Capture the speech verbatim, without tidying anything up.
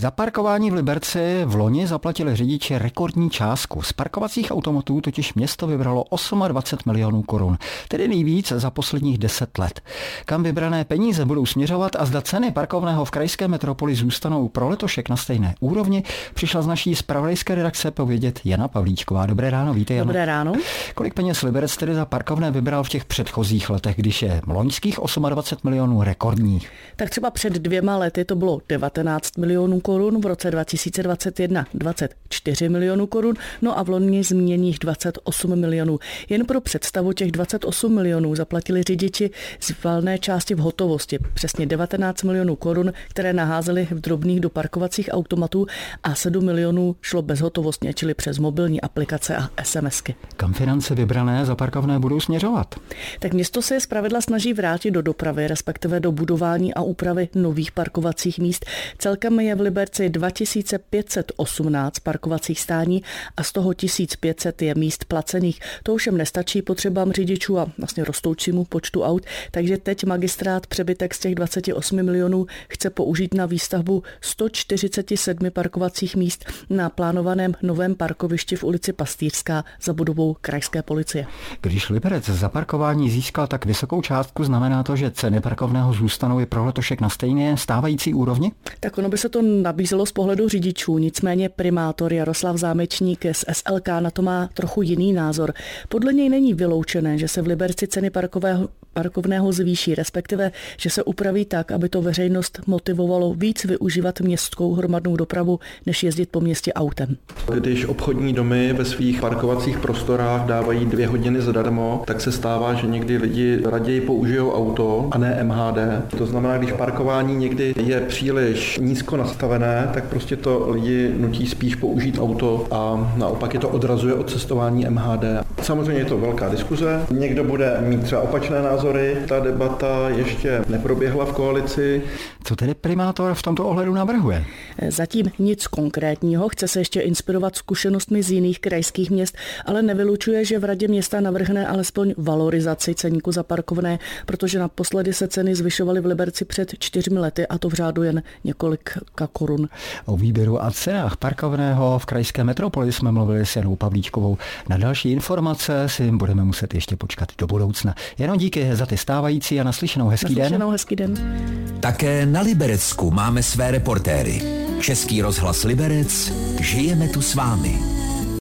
Za parkování v Liberci v loni zaplatili řidiči rekordní částku. Z parkovacích automatů totiž město vybralo dvacet osm milionů korun, tedy nejvíc za posledních deset let. Kam vybrané peníze budou směřovat a zda ceny parkovného v krajské metropoli zůstanou pro letošek na stejné úrovni, přišla z naší zpravodajské redakce povědět Jana Pavlíčková. Dobré ráno, víte, Jana. Dobré ráno. Kolik peněz Liberec tedy za parkovné vybral v těch předchozích letech, když je loňských dvacet osm milionů rekordních? Tak třeba před dvěma lety to bylo devatenáct milionů korun, v roce dva tisíce dvacet jedna dvacet čtyři milionů korun, no a v loni zmíněných dvacet osm milionů. Jen pro představu, těch dvacet osm milionů zaplatili řidiči z valné části v hotovosti, přesně devatenáct milionů korun, které naházeli v drobných do parkovacích automatů, a sedm milionů šlo bezhotovostně, čili přes mobilní aplikace a SMSky. Kam finance vybrané za parkovné budou směřovat? Tak město se je zpravidla snaží vrátit do dopravy, respektive do budování a úpravy nových parkovacích míst. Celkem je v Liberci dva tisíce pět set osmnáct parkovacích stání a z toho tisíc pět set je míst placených. To už jim nestačí potřebám řidičů a vlastně rostoucímu počtu aut, takže teď magistrát přebytek z těch dvaceti osmi milionů chce použít na výstavbu sto čtyřicet sedm parkovacích míst na plánovaném novém parkovišti v ulici Pastýřská za budovou krajské policie. Když Liberec za parkování získal tak vysokou částku, znamená to, že ceny parkovného zůstanou i pro letošek na stejné stávající úrovni? Tak ono by se to nabízelo z pohledu řidičů, nicméně primátor Jaroslav Zámečník z S L K na to má trochu jiný názor. Podle něj není vyloučené, že se v Liberci ceny parkového, parkovného zvýší, respektive, že se upraví tak, aby to veřejnost motivovalo víc využívat městskou hromadnou dopravu, než jezdit po městě autem. Když obchodní domy ve svých parkovacích prostorách dávají dvě hodiny zadarmo, tak se stává, že někdy lidi raději použijou auto a ne M H D. To znamená, když parkování někdy je příliš nízko nastavené, tak prostě to lidi nutí spíš použít auto a naopak je to odrazuje od cestování M H D. Samozřejmě je to velká diskuze. Někdo bude mít třeba opačné názory. Ta debata ještě neproběhla v koalici. Co tedy primátor v tomto ohledu navrhuje? Zatím nic konkrétního. Chce se ještě inspirovat zkušenostmi z jiných krajských měst, ale nevylučuje, že v radě města navrhne alespoň valorizaci ceníku za parkovné, protože naposledy se ceny zvyšovaly v Liberci před čtyřmi lety a to v řádu jen několika korun. O výběru a cenách parkovného v krajské metropoli jsme mluvili s Janou Pavlíčkovou. Na další informace si budeme muset ještě počkat do budoucna. Jenom díky za ty stávající a naslyšenou hezký naslyšenou den. Hezký den. Také na Liberecku máme své reportéry. Český rozhlas Liberec, žijeme tu s vámi.